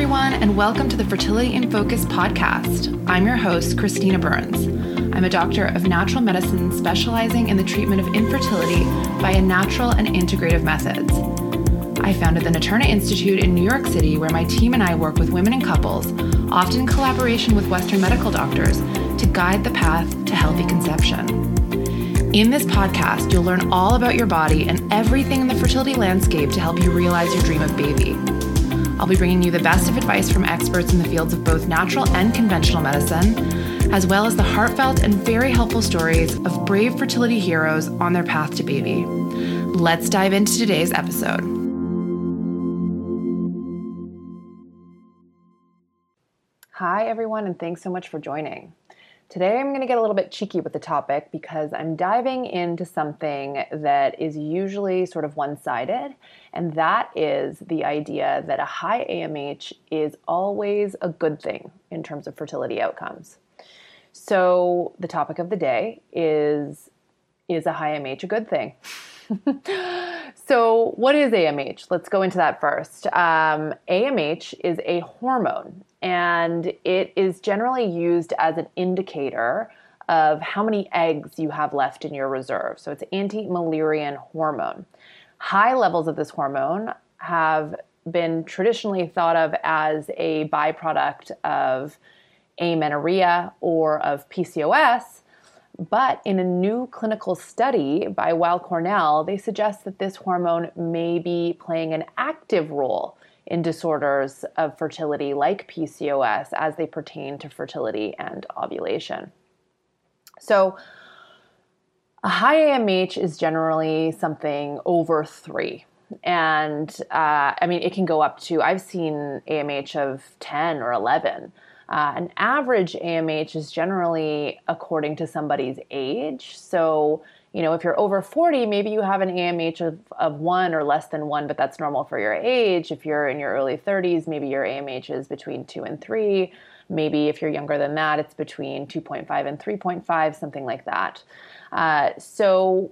everyone, and welcome to the Fertility in Focus podcast. I'm your host, Christina Burns. I'm a doctor of natural medicine specializing in the treatment of infertility via natural and integrative methods. I founded the Naterna Institute in New York City, where my team and I work with women and couples, often in collaboration with Western medical doctors, to guide the path to healthy conception. In this podcast, you'll learn all about your body and everything in the fertility landscape to help you realize your dream of baby. I'll be bringing you the best of advice from experts in the fields of both natural and conventional medicine, as well as the heartfelt and very helpful stories of brave fertility heroes on their path to baby. Let's dive into today's episode. Hi, everyone, and thanks so much for joining. Today, I'm going to get a little bit cheeky with the topic because I'm diving into something that is usually sort of one-sided, and that is the idea that a high AMH is always a good thing in terms of fertility outcomes. So the topic of the day is a high AMH a good thing? So what is AMH? Let's go into that first. AMH is a hormone, and it is generally used as an indicator of how many eggs you have left in your reserve. So it's anti-Müllerian hormone. High levels of this hormone have been traditionally thought of as a byproduct of amenorrhea or of PCOS, but in a new clinical study by Weill Cornell, they suggest that this hormone may be playing an active role in disorders of fertility like PCOS as they pertain to fertility and ovulation. So a high AMH is generally something over 3. And it can go up to, I've seen AMH of 10 or 11. An average AMH is generally according to somebody's age. So, you know, if you're over 40, maybe you have an AMH of 1 or less than 1, but that's normal for your age. If you're in your early 30s, maybe your AMH is between 2 and 3. Maybe if you're younger than that, it's between 2.5 and 3.5, something like that. So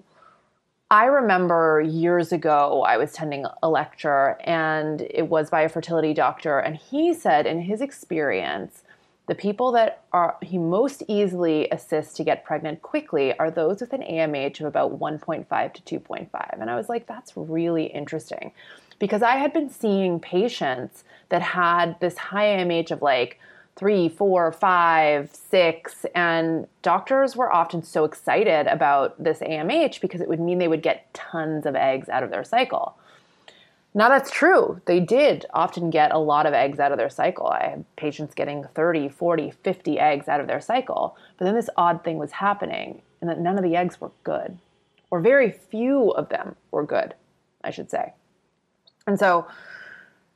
I remember years ago, I was attending a lecture, and it was by a fertility doctor, and he said in his experience, the people that he most easily assists to get pregnant quickly are those with an AMH of about 1.5 to 2.5. And I was like, that's really interesting, because I had been seeing patients that had this high AMH of like 3, 4, 5, 6, and doctors were often so excited about this AMH because it would mean they would get tons of eggs out of their cycle. Now that's true. They did often get a lot of eggs out of their cycle. I had patients getting 30, 40, 50 eggs out of their cycle. But then this odd thing was happening, and that none of the eggs were good, or very few of them were good, I should say. And so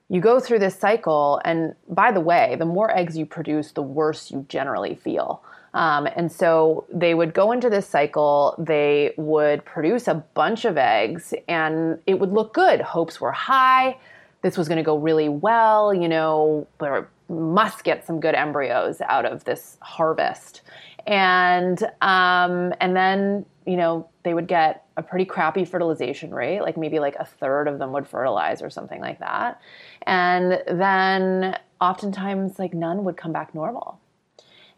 you go through this cycle, and by the way, the more eggs you produce, the worse you generally feel. And so they would go into this cycle, they would produce a bunch of eggs, and it would look good. Hopes were high. This was going to go really well, you know, there must get some good embryos out of this harvest. And then, you know, they would get a pretty crappy fertilization rate, like maybe like a third of them would fertilize or something like that. And then oftentimes like none would come back normal.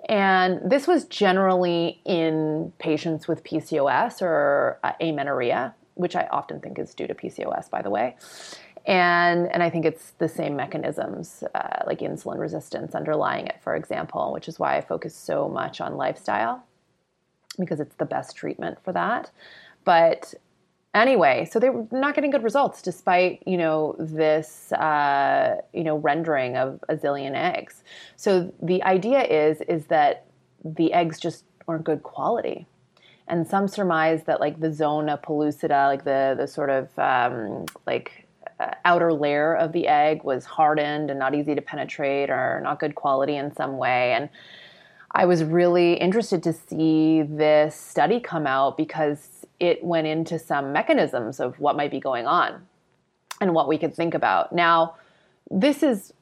And this was generally in patients with PCOS or amenorrhea, which I often think is due to PCOS, by the way. And I think it's the same mechanisms, like insulin resistance underlying it, for example, which is why I focus so much on lifestyle, because it's the best treatment for that. But anyway, so they were not getting good results despite, you know, this, rendering of a zillion eggs. So the idea is that the eggs just aren't good quality. And some surmise that like the zona pellucida, like the sort of outer layer of the egg was hardened and not easy to penetrate or not good quality in some way. And I was really interested to see this study come out because it went into some mechanisms of what might be going on and what we could think about. Now, this is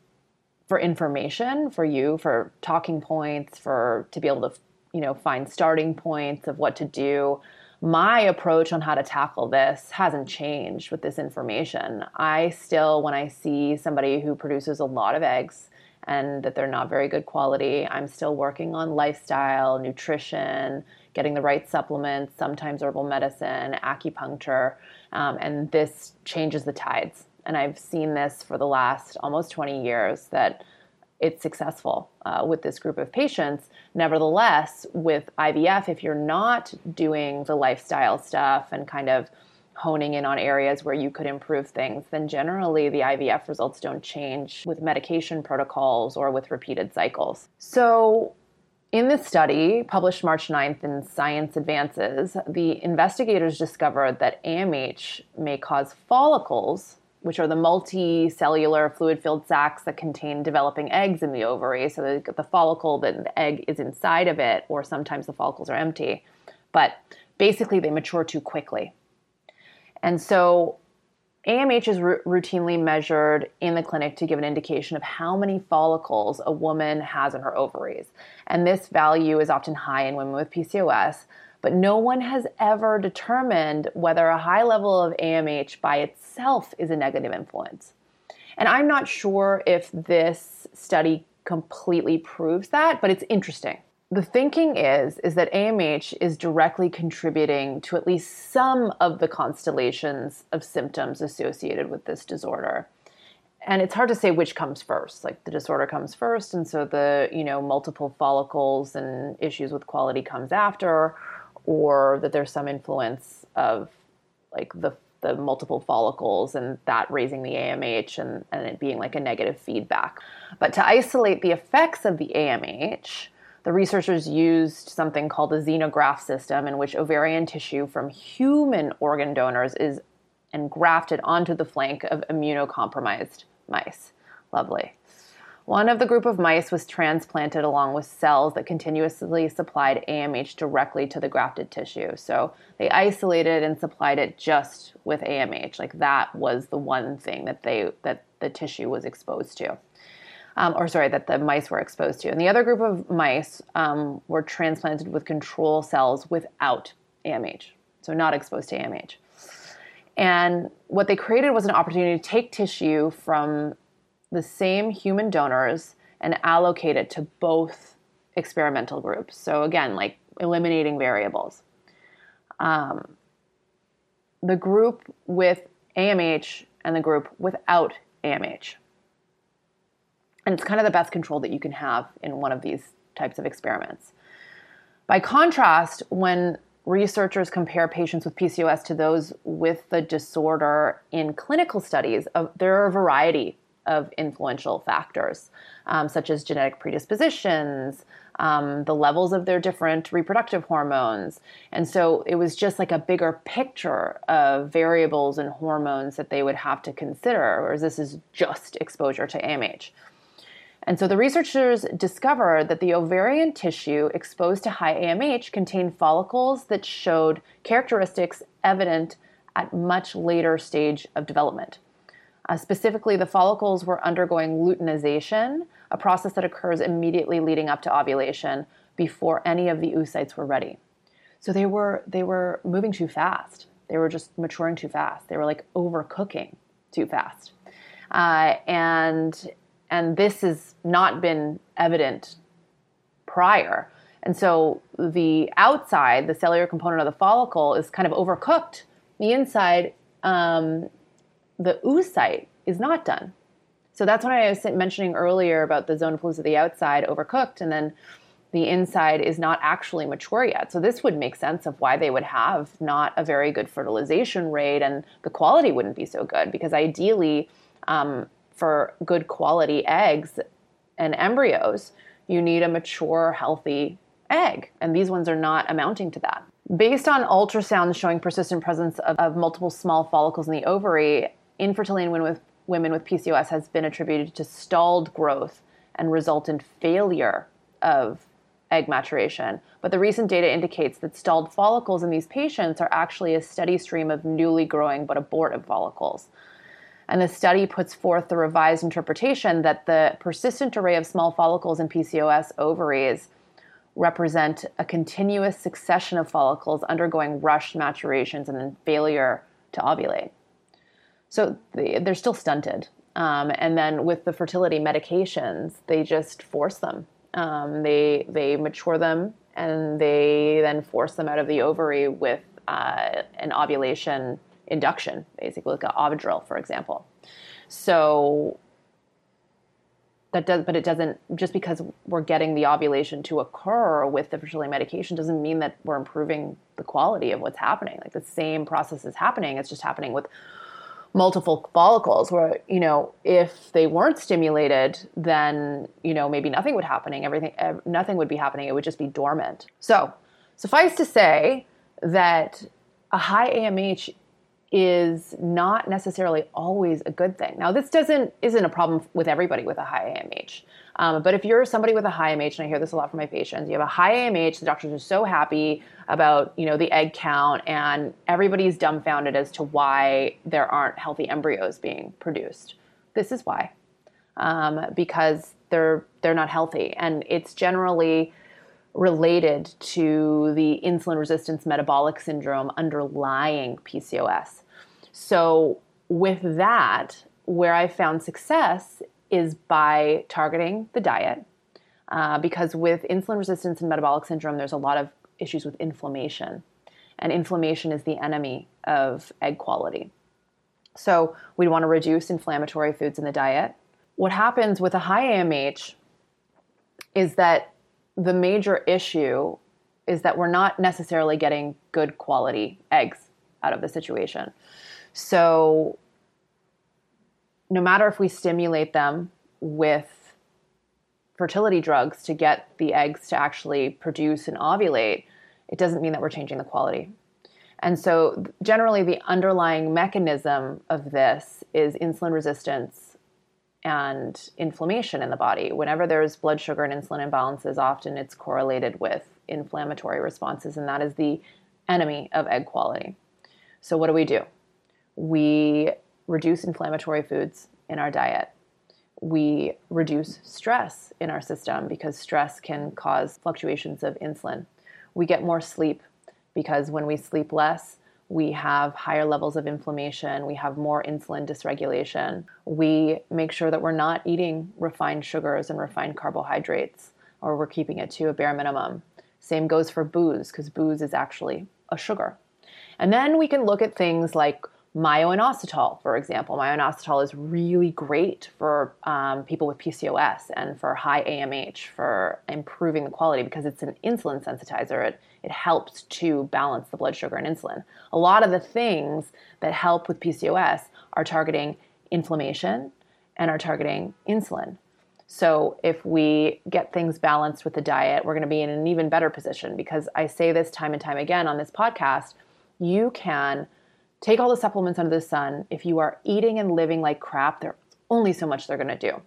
for information for you, for talking points, to be able to, you know, find starting points of what to do. my approach on how to tackle this hasn't changed with this information. I still, when I see somebody who produces a lot of eggs and that they're not very good quality, I'm still working on lifestyle, nutrition, getting the right supplements, sometimes herbal medicine, acupuncture, and this changes the tides. And I've seen this for the last almost 20 years that it's successful with this group of patients. Nevertheless, with IVF, if you're not doing the lifestyle stuff and kind of honing in on areas where you could improve things, then generally the IVF results don't change with medication protocols or with repeated cycles. So in this study, published March 9th in Science Advances, the investigators discovered that AMH may cause follicles, which are the multicellular fluid-filled sacs that contain developing eggs in the ovary. So they've got the follicle, then the egg is inside of it, or sometimes the follicles are empty. But basically, they mature too quickly. And so AMH is routinely measured in the clinic to give an indication of how many follicles a woman has in her ovaries. And this value is often high in women with PCOS, but no one has ever determined whether a high level of AMH by itself is a negative influence. And I'm not sure if this study completely proves that, but it's interesting. The thinking is that AMH is directly contributing to at least some of the constellations of symptoms associated with this disorder. And it's hard to say which comes first, like the disorder comes first, and so the, multiple follicles and issues with quality comes after, or that there's some influence of like the multiple follicles and that raising the AMH and it being like a negative feedback. But to isolate the effects of the AMH, the researchers used something called the xenograft system, in which ovarian tissue from human organ donors is engrafted onto the flank of immunocompromised mice. Lovely. One of the group of mice was transplanted along with cells that continuously supplied AMH directly to the grafted tissue. So they isolated and supplied it just with AMH. Like that was the one thing that the tissue was exposed to, that the mice were exposed to. And the other group of mice were transplanted with control cells without AMH, so not exposed to AMH. And what they created was an opportunity to take tissue from the same human donors and allocate it to both experimental groups. So again, like eliminating variables. The group with AMH and the group without AMH. And it's kind of the best control that you can have in one of these types of experiments. By contrast, when researchers compare patients with PCOS to those with the disorder in clinical studies, there are a variety of influential factors, such as genetic predispositions, the levels of their different reproductive hormones. And so it was just like a bigger picture of variables and hormones that they would have to consider, whereas this is just exposure to AMH. And so the researchers discovered that the ovarian tissue exposed to high AMH contained follicles that showed characteristics evident at much later stage of development. Specifically, the follicles were undergoing luteinization, a process that occurs immediately leading up to ovulation before any of the oocytes were ready. So they were moving too fast. They were just maturing too fast. They were like overcooking too fast. And this has not been evident prior. And so the outside, the cellular component of the follicle is kind of overcooked. The inside, the oocyte is not done. So that's what I was mentioning earlier about the zona pellucida, the outside overcooked, and then the inside is not actually mature yet. So this would make sense of why they would have not a very good fertilization rate and the quality wouldn't be so good, because ideally for good quality eggs and embryos, you need a mature, healthy egg. And these ones are not amounting to that. Based on ultrasound showing persistent presence of multiple small follicles in the ovary, infertility in women with PCOS has been attributed to stalled growth and resultant failure of egg maturation. But the recent data indicates that stalled follicles in these patients are actually a steady stream of newly growing but abortive follicles. And the study puts forth the revised interpretation that the persistent array of small follicles in PCOS ovaries represent a continuous succession of follicles undergoing rushed maturations and then failure to ovulate. So they're still stunted. And then with the fertility medications, they just force them. They mature them, and they then force them out of the ovary with an ovulation induction, basically like an ovidrel, for example. So that does, but it doesn't, just because we're getting the ovulation to occur with the fertility medication doesn't mean that we're improving the quality of what's happening. Like the same process is happening. It's just happening with multiple follicles where, you know, if they weren't stimulated, then, you know, maybe nothing would happening. Nothing would be happening. It would just be dormant. So suffice to say that a high AMH is not necessarily always a good thing. Now, this isn't a problem with everybody with a high AMH. But if you're somebody with a high AMH, and I hear this a lot from my patients, you have a high AMH, the doctors are so happy about, you know, the egg count, and everybody's dumbfounded as to why there aren't healthy embryos being produced. This is why, because they're not healthy, and it's generally related to the insulin resistance metabolic syndrome underlying PCOS. So with that, where I found success is by targeting the diet, because with insulin resistance and metabolic syndrome, there's a lot of issues with inflammation, and inflammation is the enemy of egg quality. So we want to reduce inflammatory foods in the diet. What happens with a high AMH is that the major issue is that we're not necessarily getting good quality eggs out of the situation. So no matter if we stimulate them with fertility drugs to get the eggs to actually produce and ovulate, it doesn't mean that we're changing the quality. And so generally the underlying mechanism of this is insulin resistance and inflammation in the body. Whenever there's blood sugar and insulin imbalances, often it's correlated with inflammatory responses, and that is the enemy of egg quality. So what do? We reduce inflammatory foods in our diet. We reduce stress in our system because stress can cause fluctuations of insulin. We get more sleep because when we sleep less, we have higher levels of inflammation. We have more insulin dysregulation. We make sure that we're not eating refined sugars and refined carbohydrates, or we're keeping it to a bare minimum. Same goes for booze, because booze is actually a sugar. And then we can look at things like myo-inositol, for example. Myo-inositol is really great for people with PCOS and for high AMH for improving the quality because it's an insulin sensitizer. It helps to balance the blood sugar and insulin. A lot of the things that help with PCOS are targeting inflammation and are targeting insulin. So if we get things balanced with the diet, we're going to be in an even better position, because I say this time and time again on this podcast, you can take all the supplements under the sun. If you are eating and living like crap, there's only so much they're going to do.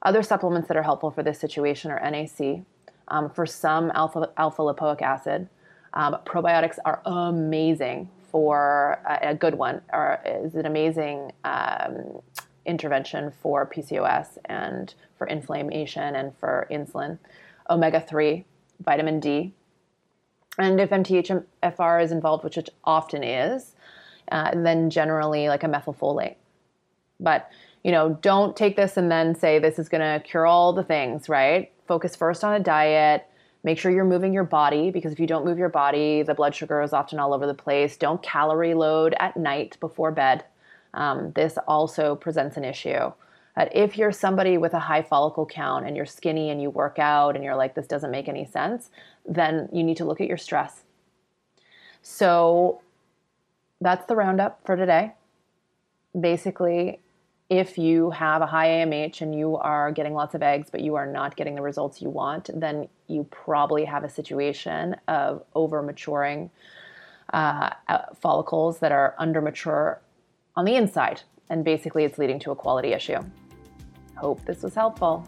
Other supplements that are helpful for this situation are NAC. For some, alpha lipoic acid. Probiotics are amazing for a good one, or is an amazing intervention for PCOS and for inflammation and for insulin. Omega-3, vitamin D. And if MTHFR is involved, which it often is, then generally like a methylfolate. But, you know, don't take this and then say this is going to cure all the things, right? Focus first on a diet. Make sure you're moving your body, because if you don't move your body, the blood sugar is often all over the place. Don't calorie load at night before bed. This also presents an issue. But if you're somebody with a high follicle count and you're skinny and you work out and you're like, this doesn't make any sense, then you need to look at your stress. So that's the roundup for today. Basically, if you have a high AMH and you are getting lots of eggs, but you are not getting the results you want, then you probably have a situation of over-maturing follicles that are under-mature on the inside. And basically, it's leading to a quality issue. Hope this was helpful.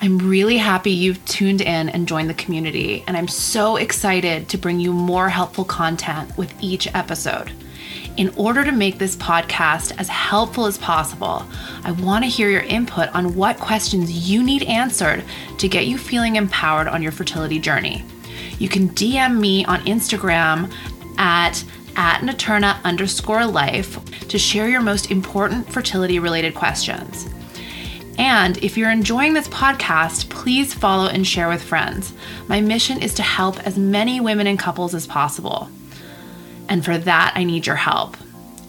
I'm really happy you've tuned in and joined the community, and I'm so excited to bring you more helpful content with each episode. In order to make this podcast as helpful as possible, I want to hear your input on what questions you need answered to get you feeling empowered on your fertility journey. You can DM me on Instagram at Naterna_life to share your most important fertility related questions. And if you're enjoying this podcast, please follow and share with friends. My mission is to help as many women and couples as possible. And for that, I need your help.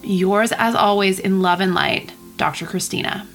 Yours, as always, in love and light, Dr. Christina.